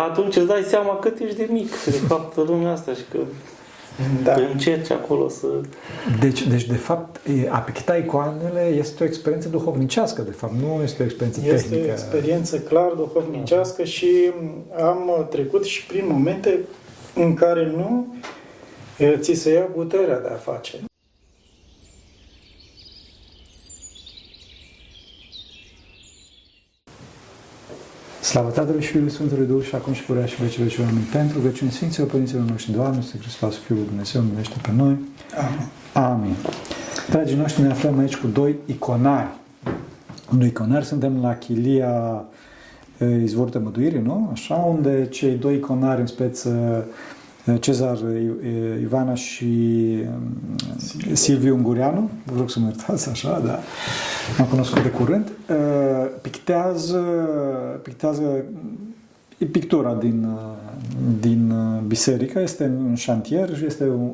Dar atunci îți dai seama cât ești de mic, de fapt, lumea asta și că încerci acolo să... Deci, de fapt, a picta icoanele este o experiență duhovnicească, de fapt, nu este o experiență tehnică. Este o experiență clar duhovnicească și am trecut și prin momente în care nu ți se ia puterea de a face. Slavă Tatălui și Fiului Sfântului Duh și acum și purea și vecii vecii oameni. Pentru veciunii Sfinților Părinților noștri, Doamne, Iisuse Hristos, Fiul lui Dumnezeu, miluiește pe noi. Amin. Amin. Dragii noștri, ne aflăm aici cu doi iconari. Unui iconar suntem la chilia Izvorul Tămăduirii, nu? Așa, unde cei doi iconari, în speță Cezar Ivana și Silviu Ungurianu, vă rog să mă iertați așa, da, m-am cunoscut de curând, pictează pictura din biserică, este un șantier și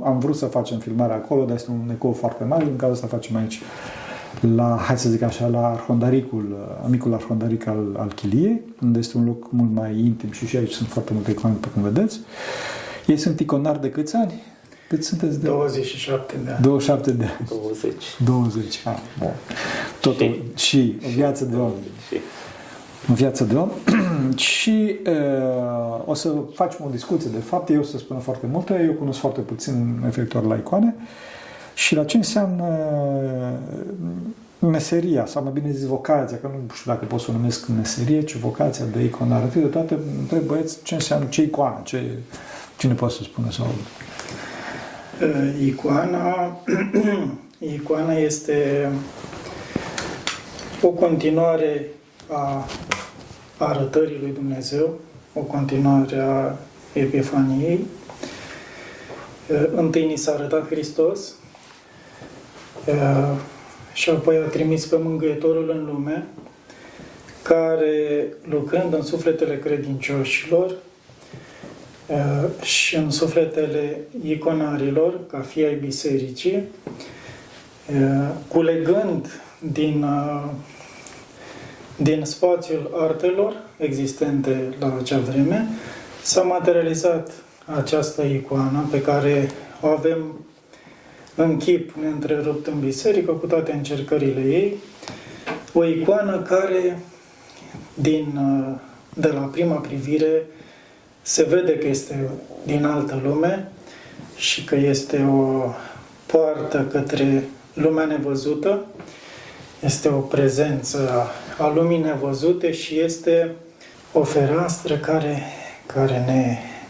am vrut să facem filmarea acolo, dar este un ecou foarte mare, în cazul ăsta facem aici la, hai să zic așa, la arhondaricul, micul arhondaric al chiliei, unde este un loc mult mai intim și aici sunt foarte multe icoane, după cum vedeți. Ei sunt iconari de câți ani? Cât sunteți de? 27 de ani. 27 de ani. 20. Ah, bun. Totul. Și o viață de om. O viață de om. Și o să facem o discuție, de fapt. Eu o să spun foarte multe. Eu cunosc foarte puțin referitor la icoane. Și la ce înseamnă meseria, sau mai bine zis vocația, că nu știu dacă pot să o numesc meserie, ci vocația de iconar. Atât de toate, întreb băieți, ce înseamnă, ce icoană, ce... Cine poate să spună sau? Icoana este o continuare a arătării lui Dumnezeu, o continuare a Epifaniei. Întâi ni s-a arătat Hristos și apoi a trimis pe Mângâietorul în lume, care, lucrând în sufletele credincioșilor, și în sufletele iconarilor, ca fii ai bisericii, culegând din spațiul artelor existente la acea vreme, s-a materializat această icoană pe care o avem în chip neîntrerupt în biserică, cu toate încercările ei, o icoană care, de la prima privire, se vede că este din altă lume și că este o poartă către lumea nevăzută, este o prezență a lumii nevăzute și este o fereastră care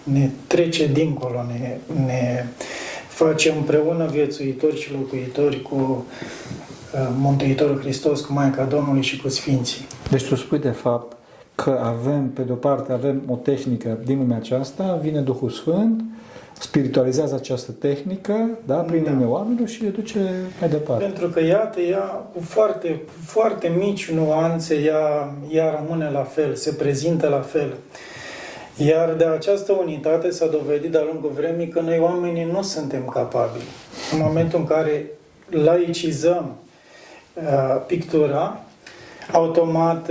ne trece dincolo, ne face împreună viețuitori și locuitori cu Mântuitorul Hristos, cu Maica Domnului și cu Sfinții. Deci tu spui de fapt că avem, pe de-o parte, avem o tehnică din lumea aceasta, vine Duhul Sfânt, spiritualizează această tehnică, da, prin lumea oamenilor și le duce mai departe. Pentru că, iată, ea, cu foarte, foarte mici nuanțe, ea rămâne la fel, se prezintă la fel. Iar de această unitate s-a dovedit de-a lungul vremii că noi oamenii nu suntem capabili. În momentul în care laicizăm pictura, automat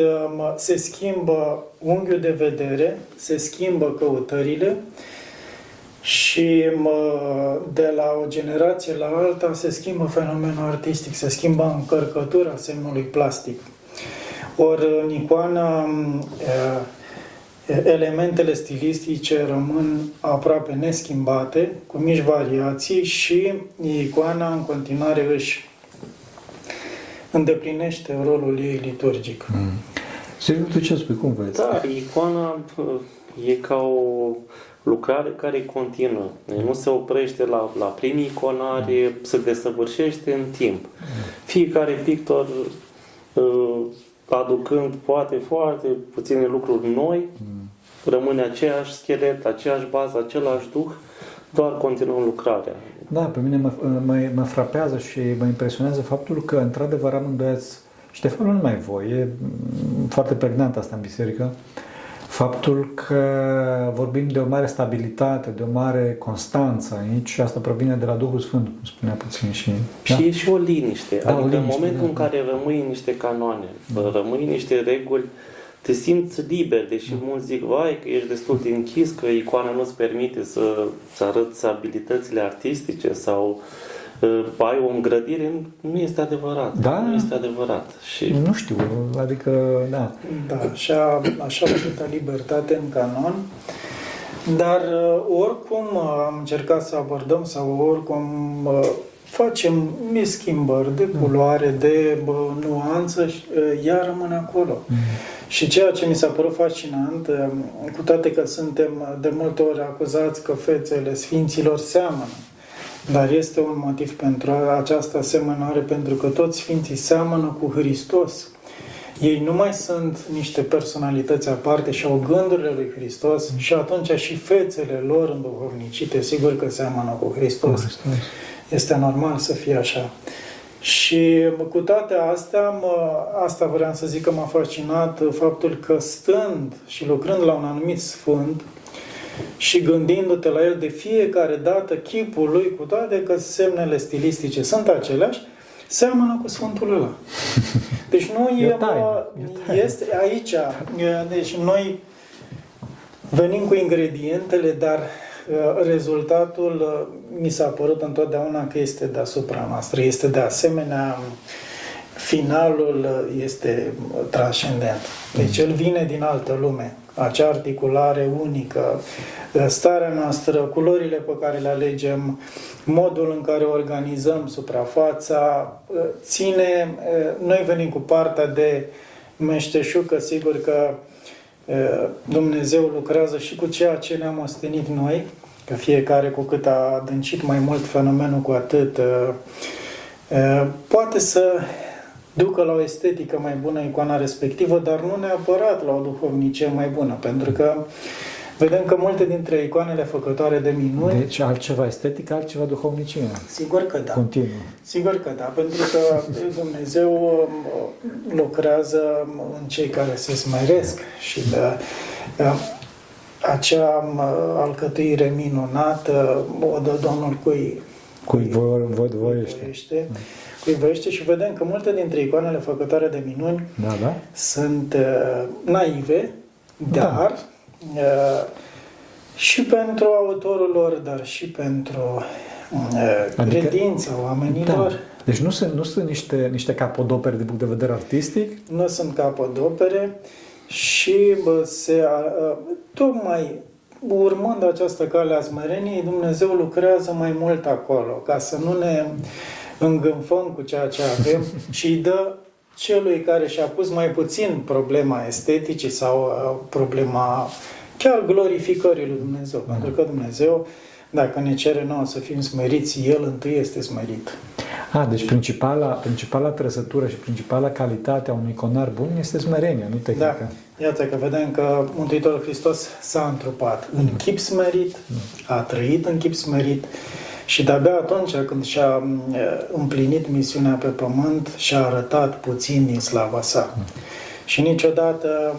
se schimbă unghiul de vedere, se schimbă căutările și de la o generație la alta se schimbă fenomenul artistic, se schimbă încărcătura semnului plastic. Ori în icoană elementele stilistice rămân aproape neschimbate, cu mici variații și icoana în continuare își îndeplinește rolul ei liturgic. Silviu, tu ce spui? Cum vezi? Da, icoana e ca o lucrare care continuă. Nu se oprește la primii iconari, se desăvârșește în timp. Fiecare pictor aducând poate foarte puține lucruri noi, rămâne aceeași schelet, aceeași bază, același duh, doar continuăm lucrarea. Da, pe mine mă frapează și mă impresionează faptul că, într-adevăr, amândoi ați, și de fapt nu numai voi, e foarte pregnant asta în biserică, faptul că vorbim de o mare stabilitate, de o mare constanță aici și asta provine de la Duhul Sfânt, cum spunea puțin și... Da? Și e și o liniște, da, adică o liniște, în momentul în care rămâi niște canoane, rămâi niște reguli te simți liber, deși mulți zic, vai, că ești destul de închis, că icoana nu-ți permite să arăți abilitățile artistice sau ai o îngrădire, nu este adevărat. Da? Nu este adevărat. Și... Nu știu, adică, da. Da, așa multă libertate în canon, dar oricum am încercat să abordăm sau oricum facem schimbări de culoare, de nuanță, ea rămâne acolo. Și ceea ce mi s-a părut fascinant, cu toate că suntem de multe ori acuzați că fețele sfinților seamănă, dar este un motiv pentru această asemănare, pentru că toți sfinții seamănă cu Hristos. Ei nu mai sunt niște personalități aparte și au gândurile lui Hristos și atunci și fețele lor înduhovnicite, sigur că seamănă cu Hristos. Este normal să fie așa. Și cu toate astea, asta vreau să zic că m-a fascinat faptul că stând și lucrând la un anumit sfânt și gândindu-te la el de fiecare dată, chipul lui, cu toate că semnele stilistice sunt aceleași, seamănă cu sfântul ăla. Deci nu e, este aici. Deci noi venim cu ingredientele, dar rezultatul mi s-a părut întotdeauna că este deasupra noastră, este de asemenea, finalul este transcendent. Deci el vine din altă lume, acea articulare unică, starea noastră, culorile pe care le alegem, modul în care organizăm suprafața, ține, noi venim cu partea de meșteșug, că sigur că Dumnezeu lucrează și cu ceea ce ne-am ostenit noi, că fiecare cu cât a adâncit mai mult fenomenul, cu atât poate să ducă la o estetică mai bună icoana respectivă, dar nu neapărat la o duhovnicie mai bună, pentru că vedem că multe dintre icoanele făcătoare de minuni... Deci altceva estetic, altceva duhovnicie. Sigur că da. Continuu. Sigur că da, pentru că Dumnezeu lucrează în cei care se smeresc și de acea alcătuire minunată o dă Domnul cui voiește și vedem că multe dintre icoanele făcătoare de minuni sunt naive, dar... și pentru autorul lor, dar și pentru credința oamenilor. Da. Deci nu sunt niște capodopere din punct de vedere artistic? Nu sunt capodopere și tocmai urmând această cale a smereniei, Dumnezeu lucrează mai mult acolo, ca să nu ne îngânfăm cu ceea ce avem și îi dă celui care și-a pus mai puțin problema esteticii sau problema chiar glorificării lui Dumnezeu. Pentru că Dumnezeu, dacă ne cere nouă să fim smeriți, El întâi este smerit. Deci principala trăsătură și principala calitate a unui iconar bun este smerenia, nu tehnica. Da. Iată că vedem că Mântuitorul Hristos s-a întrupat în chip smerit, a trăit în chip smerit, și de-abia atunci când și-a împlinit misiunea pe pământ, și-a arătat puțin din slava sa. Și niciodată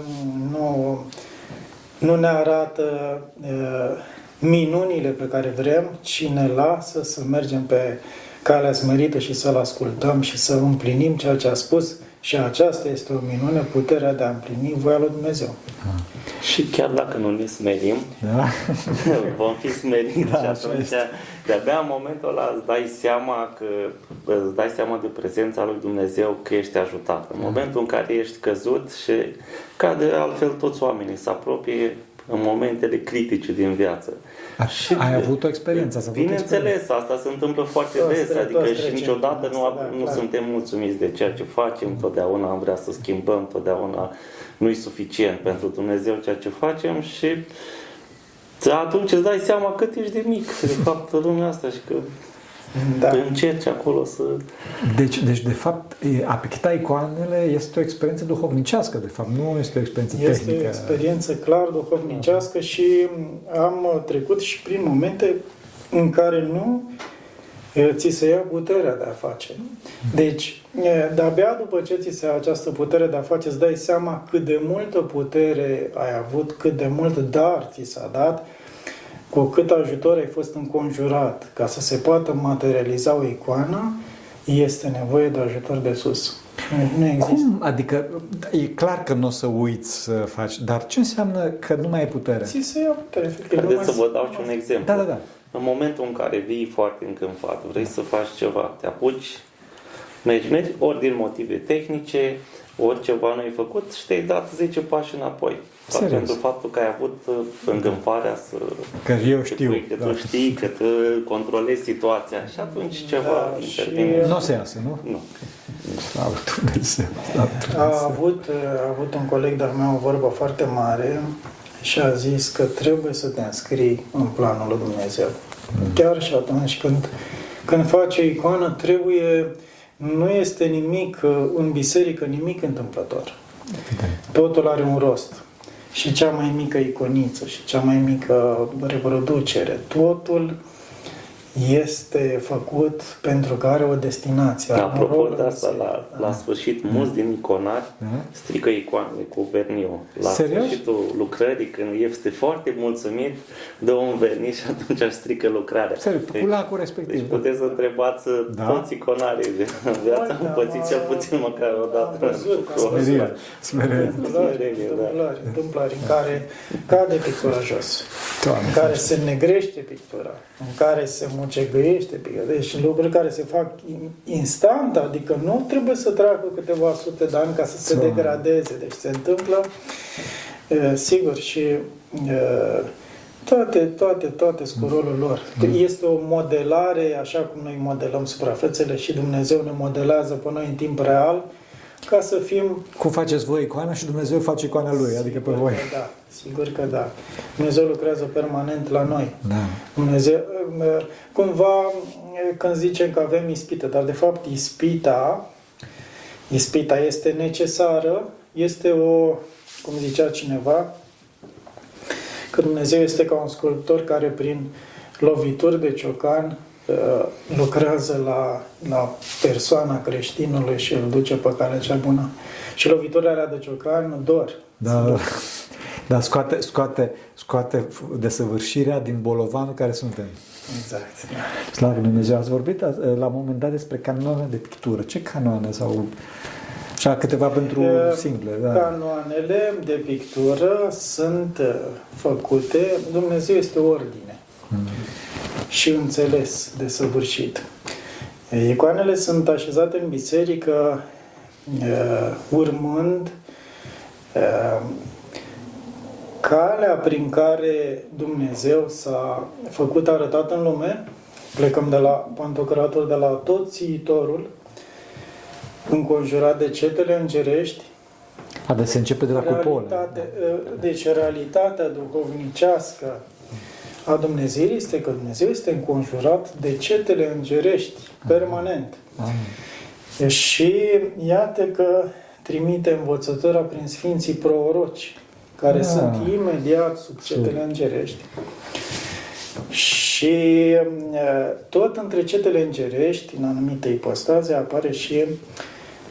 nu ne arată minunile pe care vrem, ci ne lasă să mergem pe calea smerită și să-L ascultăm și să împlinim ceea ce a spus. Și aceasta este o minune, puterea de a împlini voia lui Dumnezeu. Și chiar dacă nu ne smerim, vom fi smeriți și atunci de-abia în momentul ăla îți dai seama de prezența lui Dumnezeu, că ești ajutat. În momentul în care ești căzut și cade altfel toți oamenii se apropie în momentele critice din viață. Bineînțeles, asta se întâmplă foarte des, adică și niciodată nu suntem mulțumiți de ceea ce facem, totdeauna am vrea să schimbăm, totdeauna nu-i suficient pentru Dumnezeu ceea ce facem și atunci îți dai seama cât ești de mic, de fapt, lumea asta și că încerci acolo să... Deci, de fapt, a picta icoanele este o experiență duhovnicească, de fapt, nu este o experiență tehnică. Este o experiență clar duhovnicească și am trecut și prin momente în care nu ți se ia puterea de a face. Deci, de-abia după ce ți se ia această putere de a face, îți dai seama cât de multă putere ai avut, cât de mult dar ți s-a dat, cu cât ajutor ai fost înconjurat. Ca să se poată materializa o icoană, este nevoie de ajutor de sus. Nu există. Cum? Adică e clar că nu o să uiți să faci, dar ce înseamnă că nu mai ai putere? Ți se ia putere, efectiv. Haideți să vă dau și un exemplu. Da, da, da. În momentul în care vii foarte încânfat, vrei să faci ceva, te apuci, mergi, ori din motive tehnice, ori ceva nu ai făcut și te-ai dat 10 pași înapoi. Serios? Pentru faptul că ai avut îngânfarea să... Că eu știu. Că tu știi, că tu controlezi situația și atunci ceva intervine. Și... Nu se iasă, nu? Nu. A avut un coleg de-al meu o vorbă foarte mare și a zis că trebuie să te înscrii în planul lui Dumnezeu. Chiar și atunci când faci o icoană trebuie... Nu este nimic în biserică, nimic întâmplător. Totul are un rost. Și cea mai mică iconiță, și cea mai mică reproducere. Totul este făcut pentru că are o destinație. Apropo de asta, la sfârșit, mulți din iconari strică icoanele cu verniu. La sfârșitul lucrării, când este foarte mulțumit, dă un verniș și atunci strică lucrarea. Deci puteți să întrebați toți iconarii de viața, am pățit cel puțin măcar o dată. Întâmplări în care cade pictura jos, în care se negrește pictura, în care se mucegăiește, deci lucruri care se fac instant, adică nu trebuie să treacă câteva sute de ani ca să se degradeze, deci se întâmplă, sigur, și toate cu rolul lor. Este o modelare, așa cum noi modelăm suprafețele și Dumnezeu ne modelează pe noi în timp real, ca să fim... Cum faceți voi icoana și Dumnezeu face icoana Lui, sigur, adică pe voi. Da, sigur că da. Dumnezeu lucrează permanent la noi. Da. Dumnezeu, cumva, când zicem că avem ispită, dar de fapt ispita este necesară, este o, cum zicea cineva, că Dumnezeu este ca un sculptor care prin lovituri de ciocan lucrează la persoana creștinului și îl duce pe calea cea bună. Și lovitoarea alea de ciocan dor. Dar scoate desăvârșirea din bolovanul care suntem. Exact. Slavă Dumnezeu! Ați vorbit la un moment dat despre canoane de pictură. Ce canoane sau... Și câteva pentru single. Da. Canoanele de pictură sunt făcute... Dumnezeu este ordine. Și înțeles de săvârșit. Icoanele sunt așezate în biserică urmând calea prin care Dumnezeu s-a făcut arătat în lume. Plecăm de la Pantocrator, de la tot țiitorul, înconjurat de cetele îngerești. Adică se începe de la cupolă. Deci realitatea duhovnicească a Dumnezeirii este că Dumnezeu este înconjurat de cetele îngerești, permanent. Amin. Și iată că trimite învățătura prin Sfinții Proroci, care sunt imediat sub cetele îngerești. Și tot între cetele îngerești, în anumite ipostaze, apare și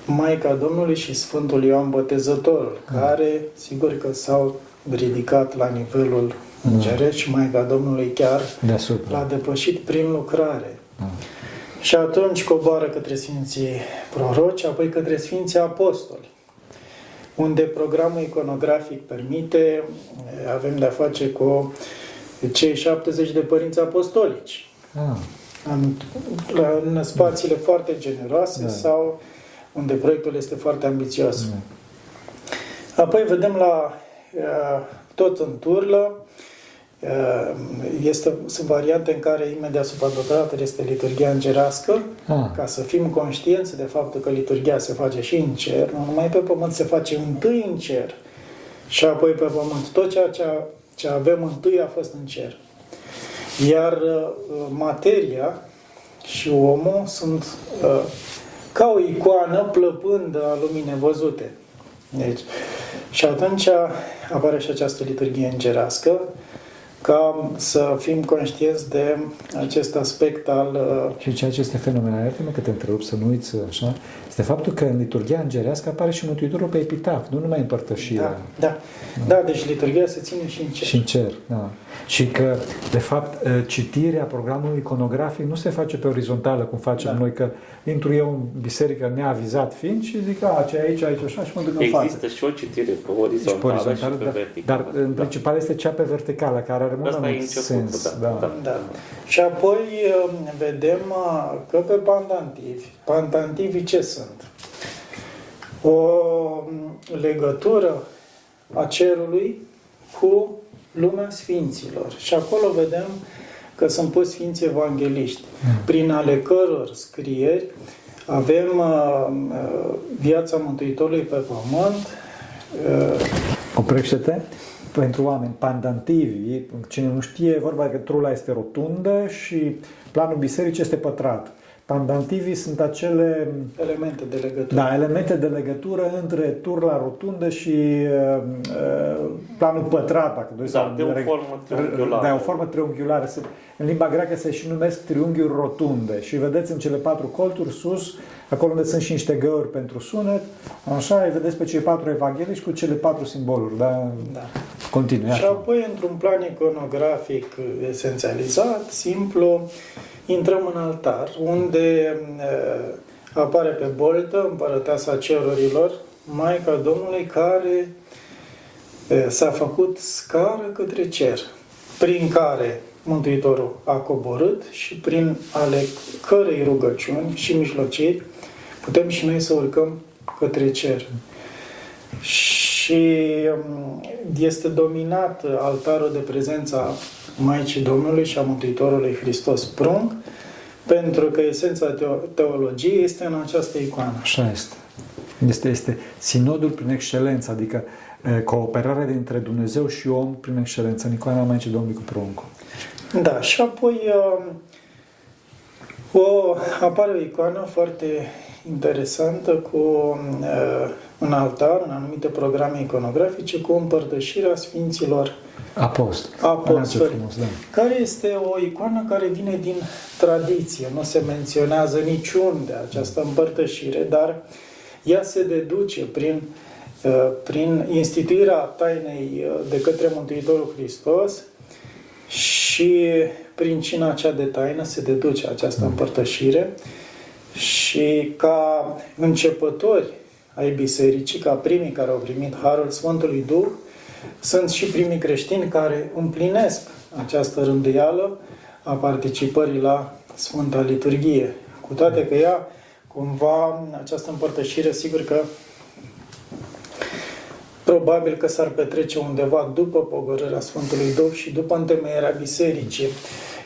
Maica Domnului și Sfântul Ioan Botezătorul, care, sigur că s-au ridicat la nivelul îngerești și Maica Domnului chiar l-a depășit prin lucrare. Și atunci coboară către Sfinții Proroci, apoi către Sfinții Apostoli, unde programul iconografic permite, avem de-a face cu cei 70 de părinți apostolici. În spațiile foarte generoase sau unde proiectul este foarte ambițios. Apoi vedem la tot în turlă, sunt variante în care imediat sub Pantocrator este liturghia îngerească, ca să fim conștienți de faptul că liturghia se face și în cer, nu numai pe pământ, se face întâi în cer și apoi pe pământ. Tot ceea ce avem întâi a fost în cer. Iar materia și omul sunt ca o icoană plăpândă a lumii nevăzute. Deci, și atunci apare și această liturghie îngerească, ca să fim conștienți de acest aspect al... Și ceea ce este fenomenal, iartă-mă că te întrerup, să nu uiți așa, este faptul că în liturghia îngerească apare și Mântuitorul pe epitaf, nu numai împărtășirea. Da, deci liturghia se ține și în cer. Și în cer, da. Și că, de fapt, citirea programului iconografic nu se face pe orizontală, cum facem noi, că intru eu în biserică neavizat fiind și zic, a, ce aici, așa, și mă duc în față. Există și o citire pe orizontală și pe verticală. Dar, în principal, este cea pe verticală, care are mult mai mult sens. Da. Și apoi vedem că pe pantantivi, pantantivii ce sunt? O legătură a cerului cu lumea sfinților. Și acolo vedem că sunt pus sfinți evangheliști, prin ale căror scrieri avem viața Mântuitorului pe pământ. Oprește-te. Pentru oameni, pandantivi, cine nu știe, vorba că trula este rotundă și planul bisericii este pătrat. Pandantivii sunt acele elemente de legătură. Da, elemente de legătură între turla rotundă și planul pătrat, dacă doi sau o formă triunghiulară. În limba greacă se și numesc triunghiuri rotunde. Și vedeți în cele patru colțuri sus, acolo unde sunt și niște găuri pentru sunet, așa îi vedeți pe cei patru evangheliști cu cele patru simboluri. Da. Continui. Și apoi, într-un plan iconografic esențializat, simplu, intrăm în altar, unde apare pe boltă Împărăteasa Cerurilor, Maica Domnului, care s-a făcut scară către cer, prin care Mântuitorul a coborât și prin ale cărei rugăciuni și mijlociri putem și noi să urcăm către cer. Și este dominat altarul de prezența Maicii Domnului și a Mântuitorului Hristos prunc, pentru că esența teologiei este în această icoană. Așa este. Este sinodul prin excelență, adică cooperarea dintre Dumnezeu și om prin excelență, în icoana Maicii Domnului cu pruncul. Da, și apoi apare o icoană foarte interesantă cu un altar, în anumite programe iconografice, cu împărtășirea Sfinților Apostoli, care este o icoană care vine din tradiție. Nu se menționează niciunde această împărtășire, dar ea se deduce prin instituirea tainei de către Mântuitorul Hristos și prin cina cea de taină se deduce această împărtășire. Și ca începători ai bisericii, ca primii care au primit Harul Sfântului Duh, sunt și primii creștini care împlinesc această rânduială a participării la Sfânta Liturghie. Cu toate că ea, cumva, această împărtășire, sigur că probabil că s-ar petrece undeva după pogorârea Sfântului Duh și după întemeierea bisericii.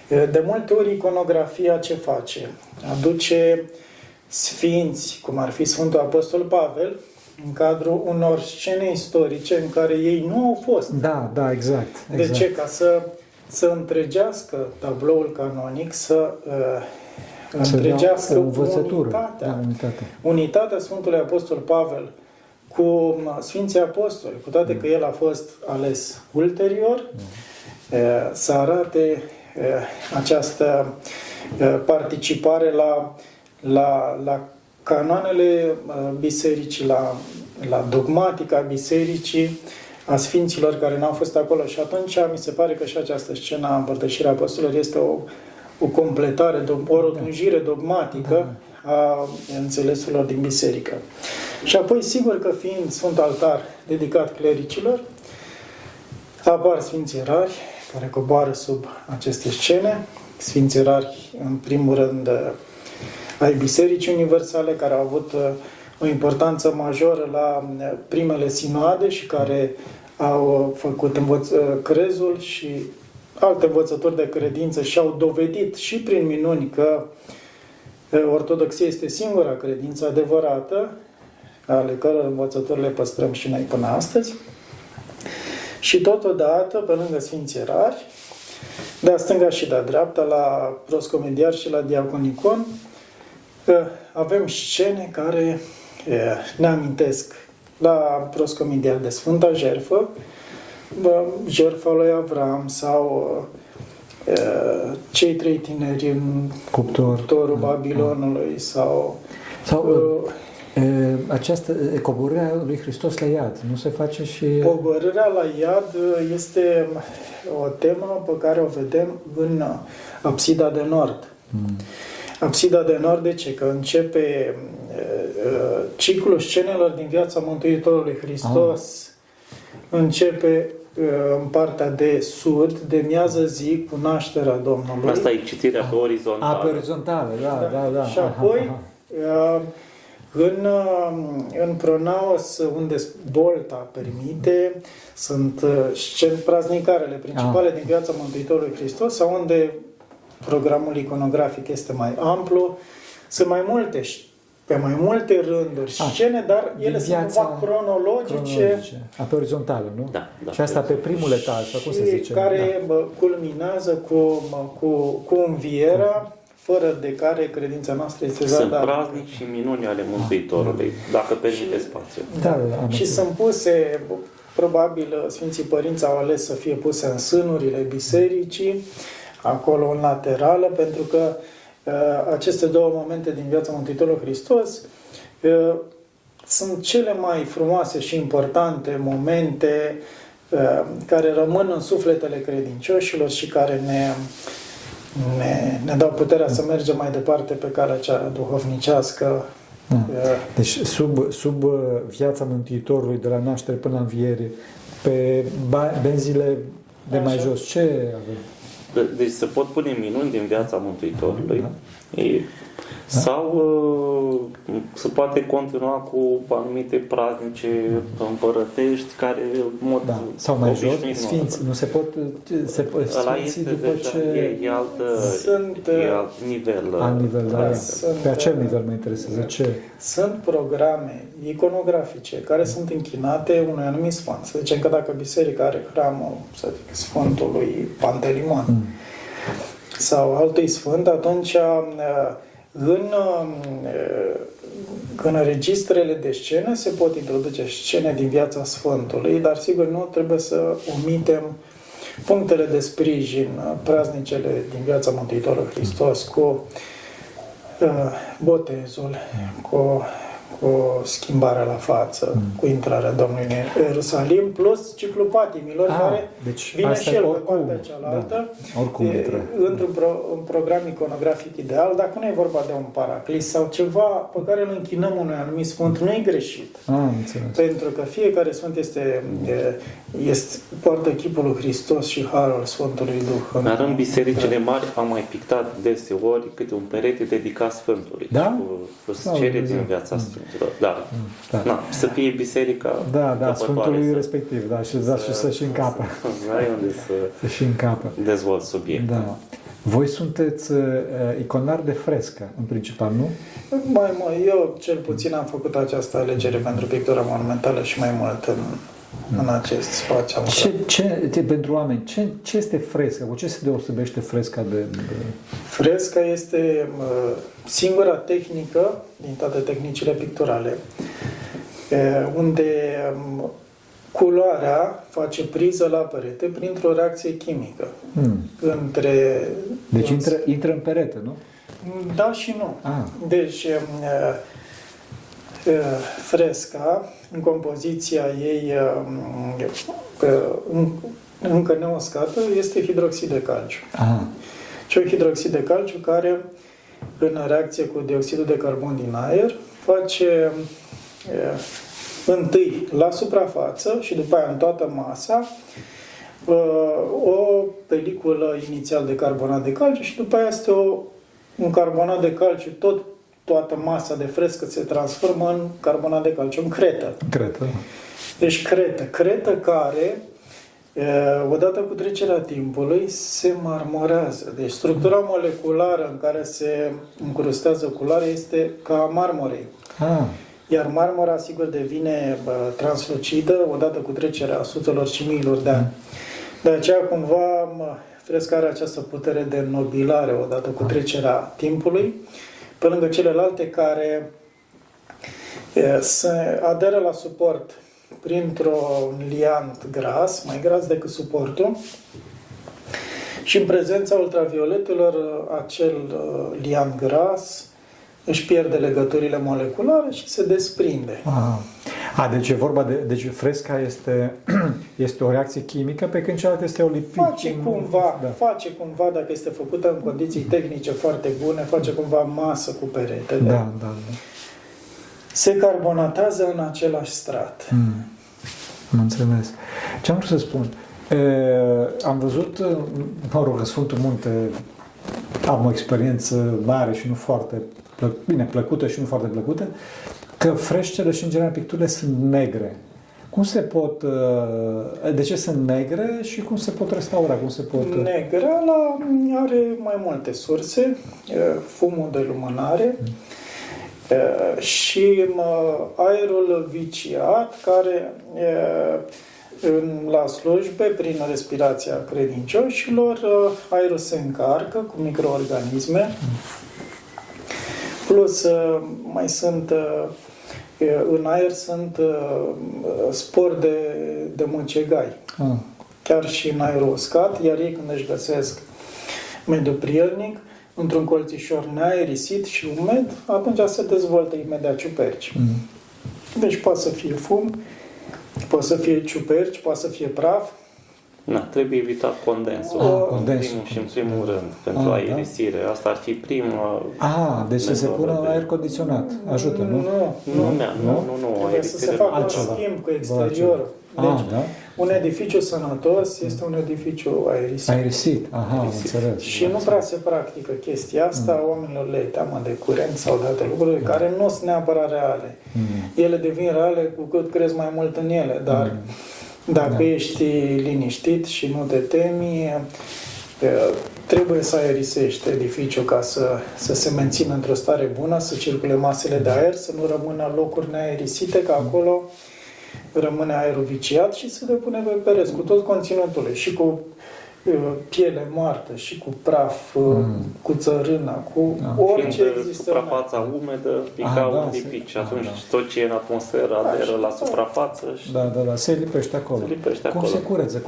De multe ori, iconografia ce face? Aduce sfinți, cum ar fi Sfântul Apostol Pavel, în cadrul unor scene istorice în care ei nu au fost. Da, exact. De ce? Ca să întregească tabloul canonic, să întregească unitatea Sfântului Apostol Pavel cu Sfinții Apostoli, cu toate că el a fost ales ulterior, să arate această participare la canoanele bisericii, la dogmatica bisericii, a sfinților care n-au fost acolo. Și atunci mi se pare că și această scenă a împărtășirii apostolilor este o completare, o rotunjire dogmatică a înțelesurilor din biserică. Și apoi, sigur că fiind Sfânt Altar dedicat clericilor, apar sfinții rari care coboară sub aceste scene, sfinții rari, în primul rând, ai Bisericii Universale, care au avut o importanță majoră la primele sinoade și care au făcut crezul și alte învățători de credință și au dovedit și prin minuni că ortodoxia este singura credință adevărată, ale căror învățători le păstrăm și noi până astăzi. Și totodată, pe lângă sfinții rari, de-a stânga și de-a dreapta, la proscomediar și la diaconicon, avem scene care ne amintesc la proscomediar de Sfânta Jertfă, jertfa lui Avram sau cei trei tineri în cuptorul Babilonului sau această coborârea lui Hristos la iad, nu se face și... Coborârea la iad este o temă pe care o vedem în Apsida de Nord. Apsida de Nord, de ce? Că începe ciclul scenelor din viața Mântuitorului Hristos. Începe în partea de sud, de miază zi, cu nașterea Domnului. Asta e citirea pe orizontală. Pe orizontală, da. Și apoi... În Pronaos, unde bolta permite, sunt praznicarele principale din viața Mântuitorului Hristos, sau unde programul iconografic este mai amplu. Sunt mai multe, pe mai multe rânduri, scene, dar ele sunt cumva cronologice. Pe orizontală, nu? Da, și asta pe primul etaj, sau cum se zice? Care culminează cu învierea, fără de care credința noastră este zadarnică. Sunt praznici și minuni ale Mântuitorului, dacă permite spațiu. Și sunt puse, probabil Sfinții Părinți au ales să fie puse în sânurile bisericii, acolo în laterală, pentru că aceste două momente din viața Mântuitorului Hristos sunt cele mai frumoase și importante momente care rămân în sufletele credincioșilor și care ne dau puterea să mergem mai departe pe calea cea duhovnicească. Deci sub viața Mântuitorului, de la naștere până la înviere, pe benzile de mai jos, ce avem? Deci se pot pune minuni din viața Mântuitorului, sau se poate continua cu anumite praznice împărătești care în mod obișnuit sfinți, nu se pot sfinți după deja, ce e alt nivel. Pe acel nivel mă interesează ce. Sunt programe iconografice care sunt închinate unui anumit sfânt. Să zicem că dacă biserica are hramul, să zic, Sfântului Pantelimon sau altui sfânt, atunci în registrele de scenă se pot introduce scene din viața Sfântului, dar sigur nu trebuie să omitem punctele de sprijin, praznicele din viața Mântuitorului Hristos, cu botezul, cu schimbarea la față, cu intrarea Domnului în Ierusalim, plus ciclul patimilor, care deci vine și el oricum, pe partea cealaltă, într-un program iconografic ideal. Dacă nu e vorba de un paraclis sau ceva pe care îl închinăm unui anumit sfânt, nu e greșit. Pentru că fiecare sfânt poartă chipul lui Hristos și harul Sfântului Duh. Dar în bisericile mari am mai pictat deseori câte un perete dedicat Sfântului, cu scene din viața Sfântului. Să fie biserica Sfântului respectiv, și să-și încapă. Să-și încapă. Dezvolt subiectul. Voi sunteți iconar de frescă, în principal, nu? Eu cel puțin am făcut această alegere pentru pictura monumentală și mai mult în acest spațiu. Pentru oameni, ce este fresca? Cu ce se deosebește fresca de... Fresca este singura tehnică din toate tehnicile picturale unde culoarea face priză la perete printr-o reacție chimică. Deci intră în perete, nu? Da și nu. Deci... fresca, în compoziția ei încă neuscată, este hidroxid de calciu. Ce hidroxid de calciu care, în reacție cu dioxidul de carbon din aer, face întâi la suprafață și după aia în toată masa o peliculă inițial de carbonat de calciu și după aia este un carbonat de calciu. Toată masa de frescă se transformă în carbonat de calciu, în cretă. Deci cretă care, odată cu trecerea timpului, se marmorează. Deci structura moleculară în care se încrustează culoarea este ca a marmorei. Iar marmora, sigur, devine translucidă odată cu trecerea sutelor și miilor de ani. De aceea, cumva, fresca are această putere de înnobilare odată cu trecerea timpului, pe lângă celelalte care se aderă la suport printr-un liant gras, mai gras decât suportul, și în prezența ultravioletelor acel liant gras își pierde legăturile moleculare și se desprinde. Aha. Deci e vorba de... Deci fresca este o reacție chimică, pe când cealaltă este o lipidă. Face cumva, dacă este făcută în condiții tehnice foarte bune, face cumva masă cu peretele. Da. Se carbonatează în același strat. Mă înțeles. Ce am vrut să spun? Am văzut, mă rog, în Sfântul Munte am o experiență mare și nu foarte plăcută și nu foarte plăcută, că freștele și, în general, picturile sunt negre. Cum se pot... De ce sunt negre și cum se pot restaura? Negreala are mai multe surse. Fumul de lumânare și aerul viciat, care la slujbe, prin respirația credincioșilor, aerul se încarcă cu microorganisme. Plus, mai sunt... În aer sunt spori de mucegai, chiar și în aer uscat, iar ei când își găsesc mediul prielnic, într-un colțișor neaerisit și umed, atunci se dezvoltă imediat ciuperci. Deci poate să fie fum, poate să fie ciuperci, poate să fie praf. Trebuie evitat condensul, și în primul rând, pentru aerisire. Da? Asta ar fi prima... deci să se pună aer condiționat. Ajută, nu? Nu. Trebuie să se facă un schimb cu exterior. Deci, un edificiu sănătos este un edificiu aerisit. Înțeles. Și nu prea se practică chestia asta, oamenilor le e teamă de curent sau de alte lucruri, care nu sunt neapărat reale. Ele devin reale cu cât crezi mai mult în ele, dar... Dacă ești liniștit și nu te temi, trebuie să aerisești edificiul ca să se mențină într-o stare bună, să circule masele de aer, să nu rămână locuri neaerisite, că acolo rămâne aerul viciat și se depune pe pereți cu tot conținutul, și cu piele moartă, și cu praf, cu țărână, cu orice există. Suprafața umedă, pica lipici, atunci tot ce e în atmosferă aderă la suprafață. Și se lipește acolo. Cum se cureță?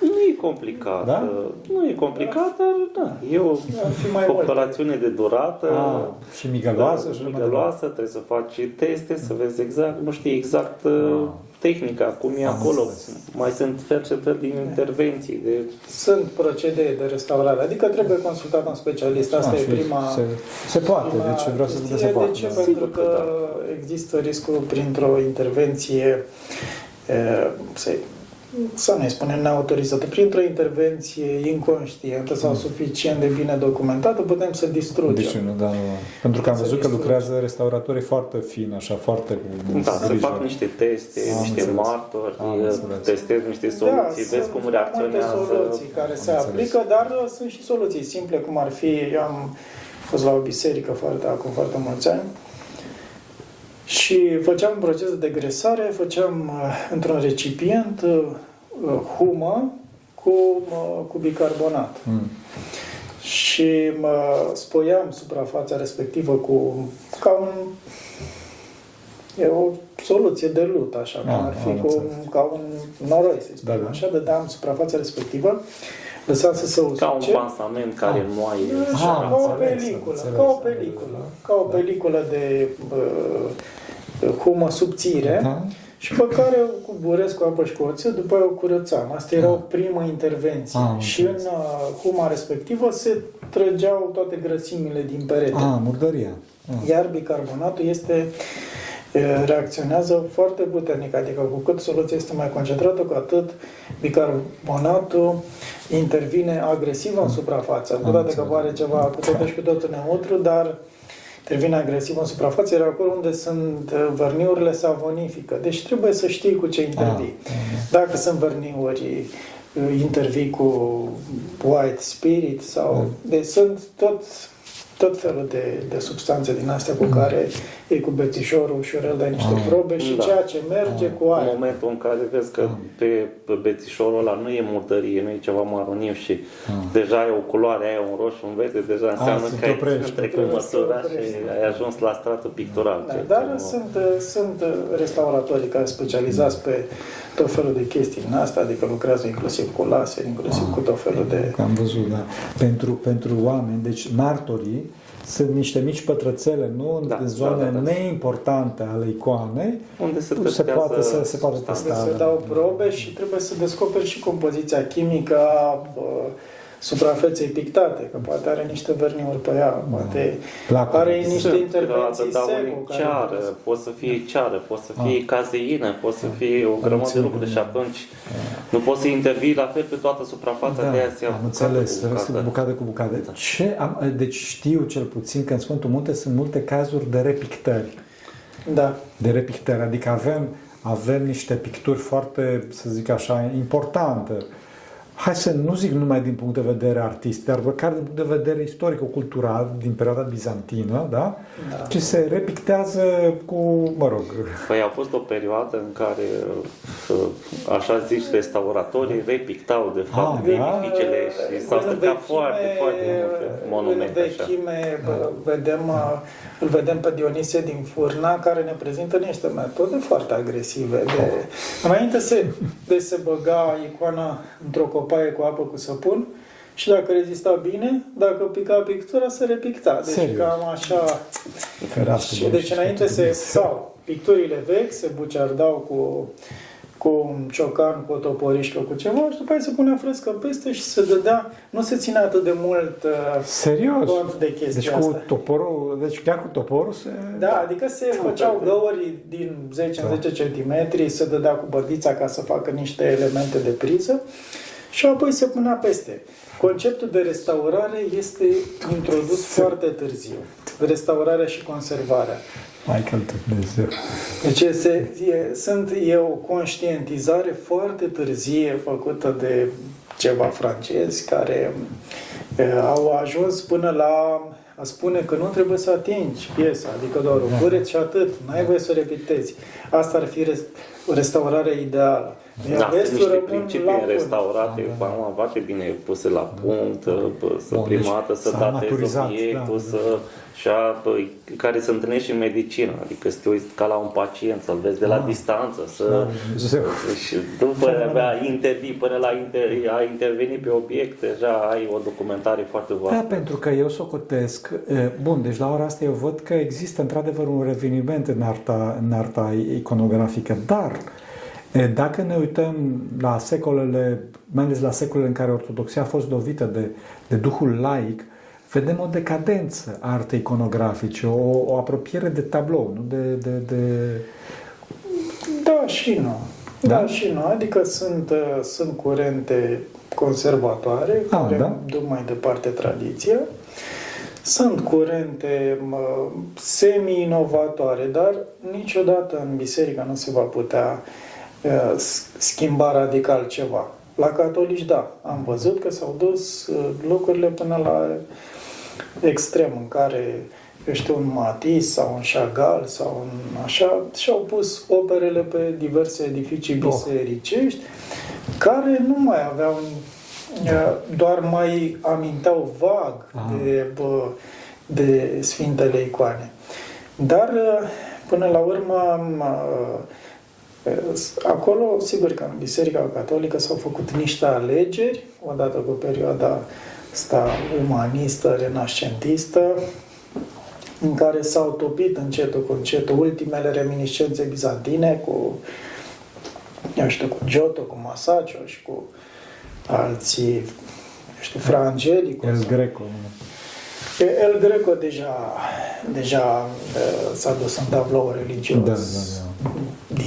Nu e complicat. Da? Nu e complicat, dar e o operațiune de durată. Și migăloasă. Trebuie să faci teste, să vezi exact, nu știi exact... Tehnica, cum e acolo, mai sunt fel din intervenții. Sunt procedee de restaurare, adică trebuie consultat un specialist, asta e prima... Se poate, deci vreau să spun că se poate. De ce? Pentru că există riscul printr-o intervenție, să nu-i spunem neautorizată, printr-o intervenție inconștientă sau suficient de bine documentată, putem să distrugem. Pentru că am văzut că lucrează restauratorii foarte fin, așa, foarte... se fac niște teste, niște martori, testez niște soluții, vezi cum reacționează. Sunt multe soluții care se aplică, dar sunt și soluții simple, cum ar fi... Eu am fost la o biserică acum foarte mulți ani, și făceam un proces de degresare, făceam într-un recipient humă cu bicarbonat. Și spoiam suprafața respectivă o soluție de lut, așa, ca un noroi, să spunem, așa, dădeam suprafața respectivă, lăsam să se usuce. Ca un pansament care moaie. Ca o peliculă de humă subțire, și pe care o cuburesc cu apă și cu oțet, după aia o curățam. Asta era o primă intervenție. Și în huma respectivă se trăgeau toate grăsimile din perete. Murdăria. Iar bicarbonatul reacționează foarte puternic, adică cu cât soluția este mai concentrată, cu atât bicarbonatul intervine agresiv în suprafață. Odată că pare ceva cu totul și cu totul neutru, dar intervine agresiv în suprafață, iar acolo unde sunt verniurile se avonifică. Deci trebuie să știi cu ce intervii. Dacă sunt verniuri, intervii cu white spirit sau... Deci sunt tot felul de substanțe din astea cu care e cu bețișorul și urel, dai niște probe și ceea ce merge cu aia. În momentul în care vezi că pe bețișorul ăla nu e murdărie, nu e ceva maroniu și deja e o culoare, aia un roșu, un verde, deja înseamnă că ai ajuns la stratul pictural. Dar sunt restauratorii care specializați pe tot felul de chestii în asta, adică lucrează inclusiv cu laser, inclusiv cu tot felul de... Am văzut, da. Pentru oameni, deci martorii sunt niște mici pătrățele, nu? Da, în zone neimportante ale icoanei, unde se poate testa. Unde se dau probe și trebuie să descoperi și compoziția chimică a suprafeței pictate, că poate are niște verniuri pe ea, poate are niște intervenții seco. Poate să fie ceară, poate să fie caseină, poate să fie o grămadă de lucruri și atunci nu poți să intervii la fel pe toată suprafața de aia. Am înțeles, bucată cu bucată. Deci știu cel puțin că în Sfântul Munte sunt multe cazuri de repictări. Da. De repictări, adică avem niște picturi foarte, să zic așa, importante. Hai să nu zic numai din punct de vedere artist, dar măcar din punct de vedere istorico-cultural, din perioada bizantină, da? Ce se repictează cu, mă rog... Păi a fost o perioadă în care, așa zici, restauratorii repictau, de fapt, edificiile și s-au stăcat foarte, foarte multe monumente. În vechime îl vedem pe Dionisie din Furna, care ne prezintă niște metode foarte agresive. Înainte de se băga icoana într-o copaie cu apă cu săpun și dacă rezista bine, dacă pica pictura, se repicta. Deci cam așa. Deci înainte picturile vechi se buceardau cu un ciocan, cu o toporișcă, cu ceva și după aceea se punea frescă peste și se dădea, nu se ținea atât de mult cont de chestia asta. Deci cu toporul, deci chiar cu toporul se... Da, adică se făceau găuri din 10-10 centimetri, se dădea cu bărdița ca să facă niște elemente de priză și apoi se punea peste. Conceptul de restaurare este introdus foarte târziu. Restaurarea și conservarea. Deci e o conștientizare foarte târzie făcută de ceva francezi care au ajuns până la a spune că nu trebuie să atingi piesa, adică doar o cureți și atât, n-ai voie să o repitezi. Asta ar fi restaurarea ideală. Da, sunt niște principii restaurate, am foarte bine puse la punct, să primată, să datezi obiectul, care se întâlnește în medicină, adică să te uiți ca la un pacient, să-l vezi de la distanță, și după a interveni pe obiect, deja ai o documentare foarte vastă. Da, pentru că eu socotesc, bun, deci la ora asta eu văd că există într-adevăr un reveniment în arta iconografică, dar dacă ne uităm la secolele, mai ales la secolele în care ortodoxia a fost dovită de duhul laic, vedem o decadență a artei iconografice, o apropiere de tablou, nu? Da și nu. Da și nu. Adică sunt curente conservatoare, care duc mai departe tradiția. Sunt curente semi-inovatoare, dar niciodată în biserică nu se va putea schimba radical ceva. La catolici, da, am văzut că s-au dus lucrurile până la extrem, în care, un Matisse sau un Chagall sau un așa, și-au pus operele pe diverse edificii bisericești, care nu mai aveau, doar mai aminteau vag de Sfintele Icoane. Dar, până la urmă, acolo, sigur că în Biserica Catolică s-au făcut niște alegeri, odată cu perioada asta umanistă, renascentistă, în care s-au topit încetul cu încetul ultimele reminiscențe bizantine cu, cu Giotto, cu Masaccio și cu alții, Frangelico. El Greco. El Greco deja s-a dus în tablou religios.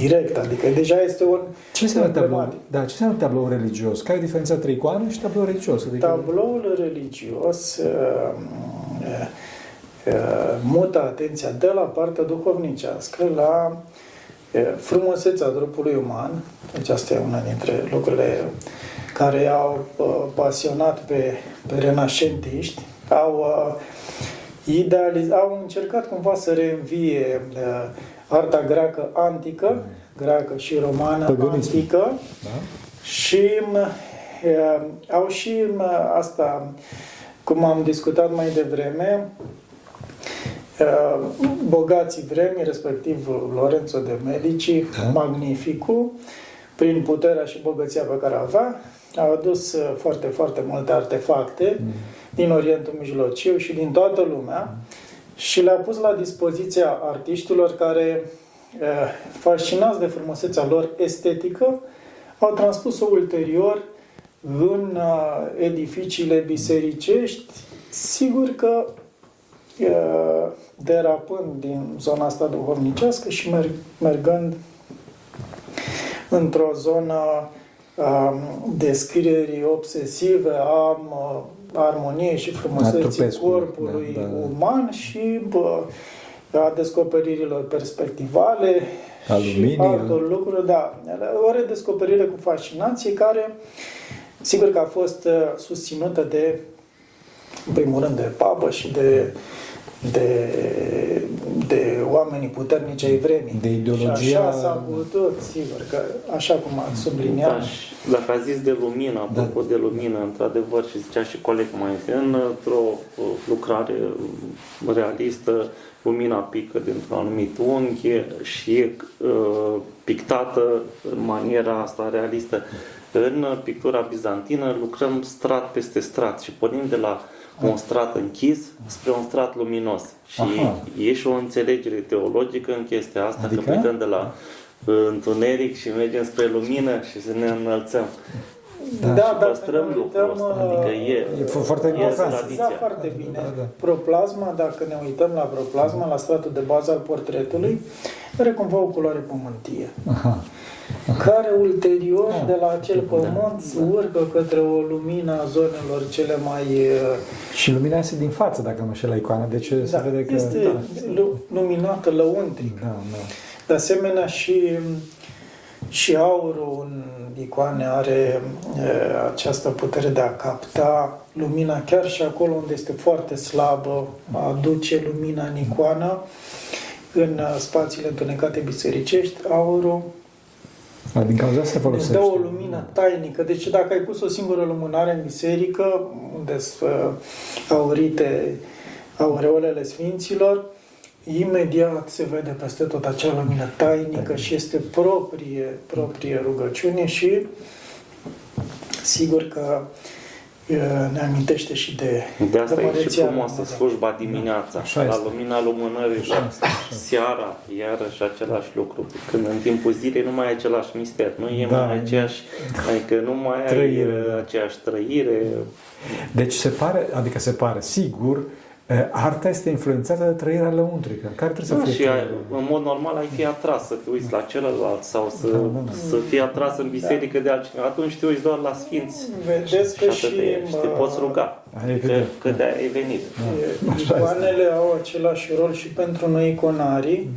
Direct, adică deja este un... Ce înseamnă tablou? Da, ce înseamnă tablou religios? Care e diferența între icoane și tablou religios? Adică... Tabloul religios mută atenția de la partea duhovnicească la frumusețea trupului uman. Deci asta e una dintre lucrurile care au pasionat pe renascentiști. au încercat cumva să reînvie arta greacă antică, greacă și romană păgânism. Antică, da? Și au și asta, cum am discutat mai devreme, bogații vremii, respectiv Lorenzo de Medici, da? Magnificul, prin puterea și bogăția pe care avea, au adus foarte, foarte multe artefacte din Orientul Mijlociu și din toată lumea și le-a pus la dispoziția artiștilor care, fascinați de frumusețea lor estetică, au transpus-o ulterior în edificiile bisericești, sigur că derapând din zona asta duhovnicească și mergând într-o zonă descrierii obsesive a armoniei și frumuseții corpului uman și a descoperirilor perspectivale și altor lucruri. Da, o redescoperire cu fascinație care, sigur că a fost susținută de, în primul rând, de papă și de oamenii puternici ai vremii. De ideologia... Și așa s-a putut, sigur, că așa cum am subliniat. Da, și dacă a zis de lumină, apropo de lumină, într-adevăr, și zicea și colegul mai într-o lucrare realistă, lumina pică dintr-un anumit unghi și e pictată în maniera asta realistă. În pictura bizantină lucrăm strat peste strat și pornim de la un strat închis spre un strat luminos. Și e și o înțelegere teologică în chestia asta, adică? Că plecăm de la întuneric și mergem spre lumină și să ne înălțăm. Da, dar adică e foarte important. Da, foarte bine. Da. Proplasma, dacă ne uităm la proplasma, la stratul de bază al portretului, are cumva o culoare pământie. Care ulterior de la acel pământ urcă către o lumină a zonelor cele mai... Și lumina este din față, dacă mă știu la icoană, deci se vede că... Este luminată lăuntric. De asemenea și aurul în icoane are această putere de a capta lumina chiar și acolo unde este foarte slabă, aduce lumina în icoană, în spațiile întunecate bisericești, aurul din cauza asta folosește. Deci dă o lumină tainică. Deci dacă ai pus o singură lumânare în biserică, unde sunt aurite aureolele sfinților, imediat se vede peste tot acea lumină tainică și este proprie rugăciune și sigur că ne amintește și de asta e și frumoasă slujba dimineața, la lumina lumânării, seara, iarăși același lucru, când în timpul zilei nu mai ai același mister, nu e mai aceeași, adică nu mai ai aceeași trăire. Deci se pare, sigur, arta este influențată de trăirea lăuntrică, care trebuie să fie... în mod normal ai fi atras să te uiți la celălalt sau să fii atras în biserică de altcineva. Atunci te uiți doar la sfinți. Vedeți că și te poți ruga. Că de-aia ai venit. Icoanele au același rol și pentru noi iconarii,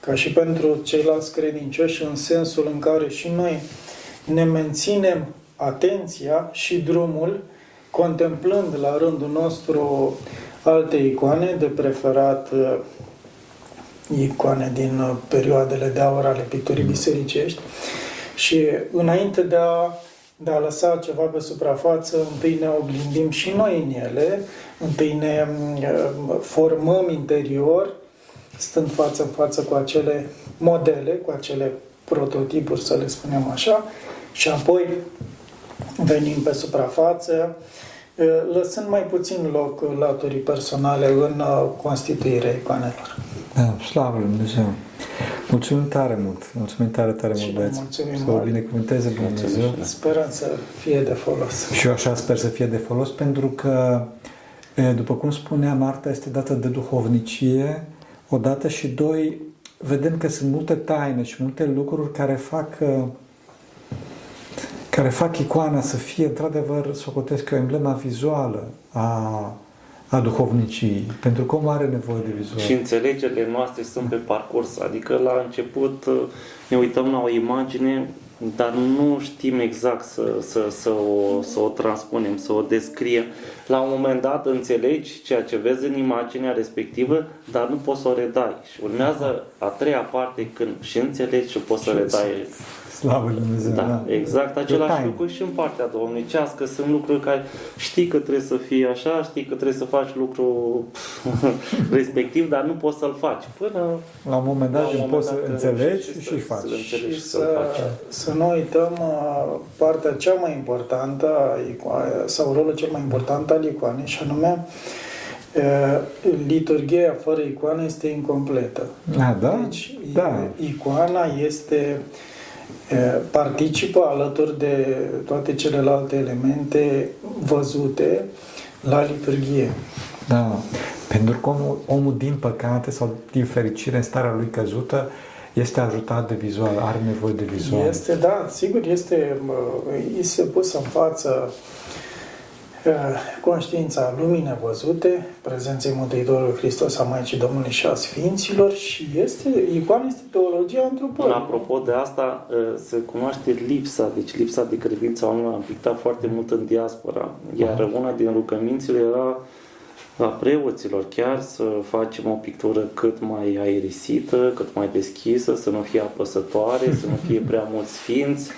ca și pentru ceilalți credincioși, în sensul în care și noi ne menținem atenția și drumul, contemplând la rândul nostru alte icoane, de preferat icoane din perioadele de aur ale picturii bisericești și înainte de a lăsa ceva pe suprafață, întâi ne oglindim și noi în ele, întâi ne formăm interior, stând față în față cu acele modele, cu acele prototipuri, să le spunem așa, și apoi venim pe suprafață, lăsând mai puțin loc laturii personale în constituirea icoanelor. Da, slavă Lui Dumnezeu! Mulțumim tare mult! Mulțumim tare mult, băieți! Să vă binecuvânteze Dumnezeu! Sperăm să fie de folos! Și eu așa sper să fie de folos, pentru că, după cum spuneam, arta este dată de duhovnicie, odată și doi, vedem că sunt multe taine și multe lucruri care fac icoana să fie, într-adevăr, socotesc o emblemă vizuală a duhovniciei, pentru că omul are nevoie de vizual. Și înțelegerile noastre sunt pe parcurs, adică la început ne uităm la o imagine dar nu știm exact să o transpunem, să o descriem. La un moment dat înțelegi ceea ce vezi în imaginea respectivă, dar nu poți să o redai. Și urmează a treia parte când și înțelegi și poți să redai. Slavă Lui Dumnezeu! Da, exact același lucru și în partea duhovnicească. Sunt lucruri care știi că trebuie să fii așa, știi că trebuie să faci lucrul respectiv, dar nu poți să-l faci. Până la un moment dat poți să înțelegi și faci. Și să nu uităm partea cea mai importantă sau rolul cel mai important al icoanei, și anume liturghia fără icoană este incompletă. Deci icoana este participă alături de toate celelalte elemente văzute la liturghie. Da, pentru că omul din păcate sau din fericire în starea lui căzută este ajutat de vizual, are nevoie de vizual. Este, da, sigur, îi se pus în față conștiința lumii nevăzute, prezenței Mântuitorului Hristos, a Maicii Domnului și a Sfinților, și icoana este teologia antropoică. Apropo de asta, se cunoaște lipsa, deci lipsa de credință a omului a impactat foarte mult în diaspora, iar una din rugămințile era la preoților chiar să facem o pictură cât mai aerisită, cât mai deschisă, să nu fie apăsătoare, să nu fie prea mulți sfinți.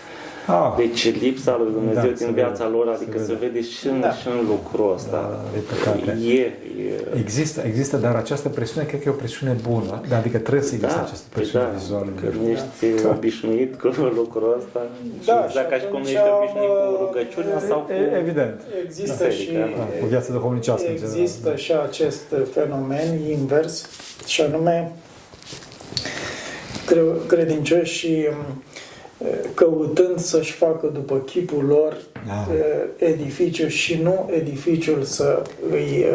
Deci lipsa lui Dumnezeu din viața lor, adică se vede și în lucrul ăsta. Există, dar această presiune, cred că e o presiune bună, adică trebuie să există această presiune vizuală. Când ești obișnuit cu lucrul ăsta, dacă și cum ești obișnuit cu rugăciunea sau cu... Evident. Cu viața duhovnicească. Există și acest fenomen invers, și anume credincioși și căutând să-și facă după chipul lor edificiu și nu edificiul să îi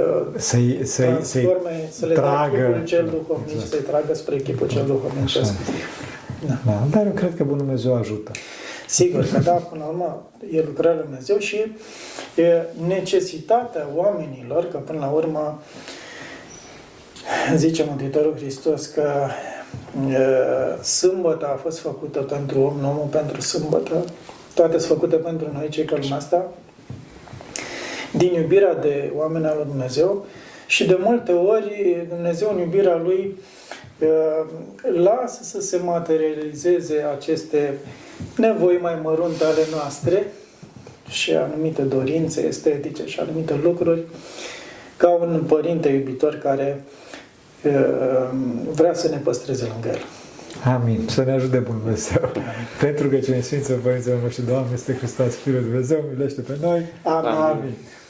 transforme, să le dea chipul cel duhovnic, să-i tragă spre chipul cel duhovnicesc. Dar eu cred că Bunul Dumnezeu ajută. Sigur că da, până la urmă e lucrarea Lui Dumnezeu și necesitatea oamenilor, că până la urmă zice Mântuitorul Hristos că sâmbăta a fost făcută pentru om, nu omul pentru sâmbătă. Toate sunt făcute pentru noi, cei ca lumea asta, din iubirea de oameni al lui Dumnezeu. Și de multe ori Dumnezeu, în iubirea Lui, lasă să se materializeze aceste nevoi mai mărunte ale noastre și anumite dorințe estetice și anumite lucruri, ca un părinte iubitor care vrea să ne păstreze lângă El. Amin. Să ne ajute Bunul Dumnezeu. Pentru că cine Sfință, Părinților noștri, Doamne, este Hristos, Fiul Lui Dumnezeu, milește pe noi. Amin. Amin.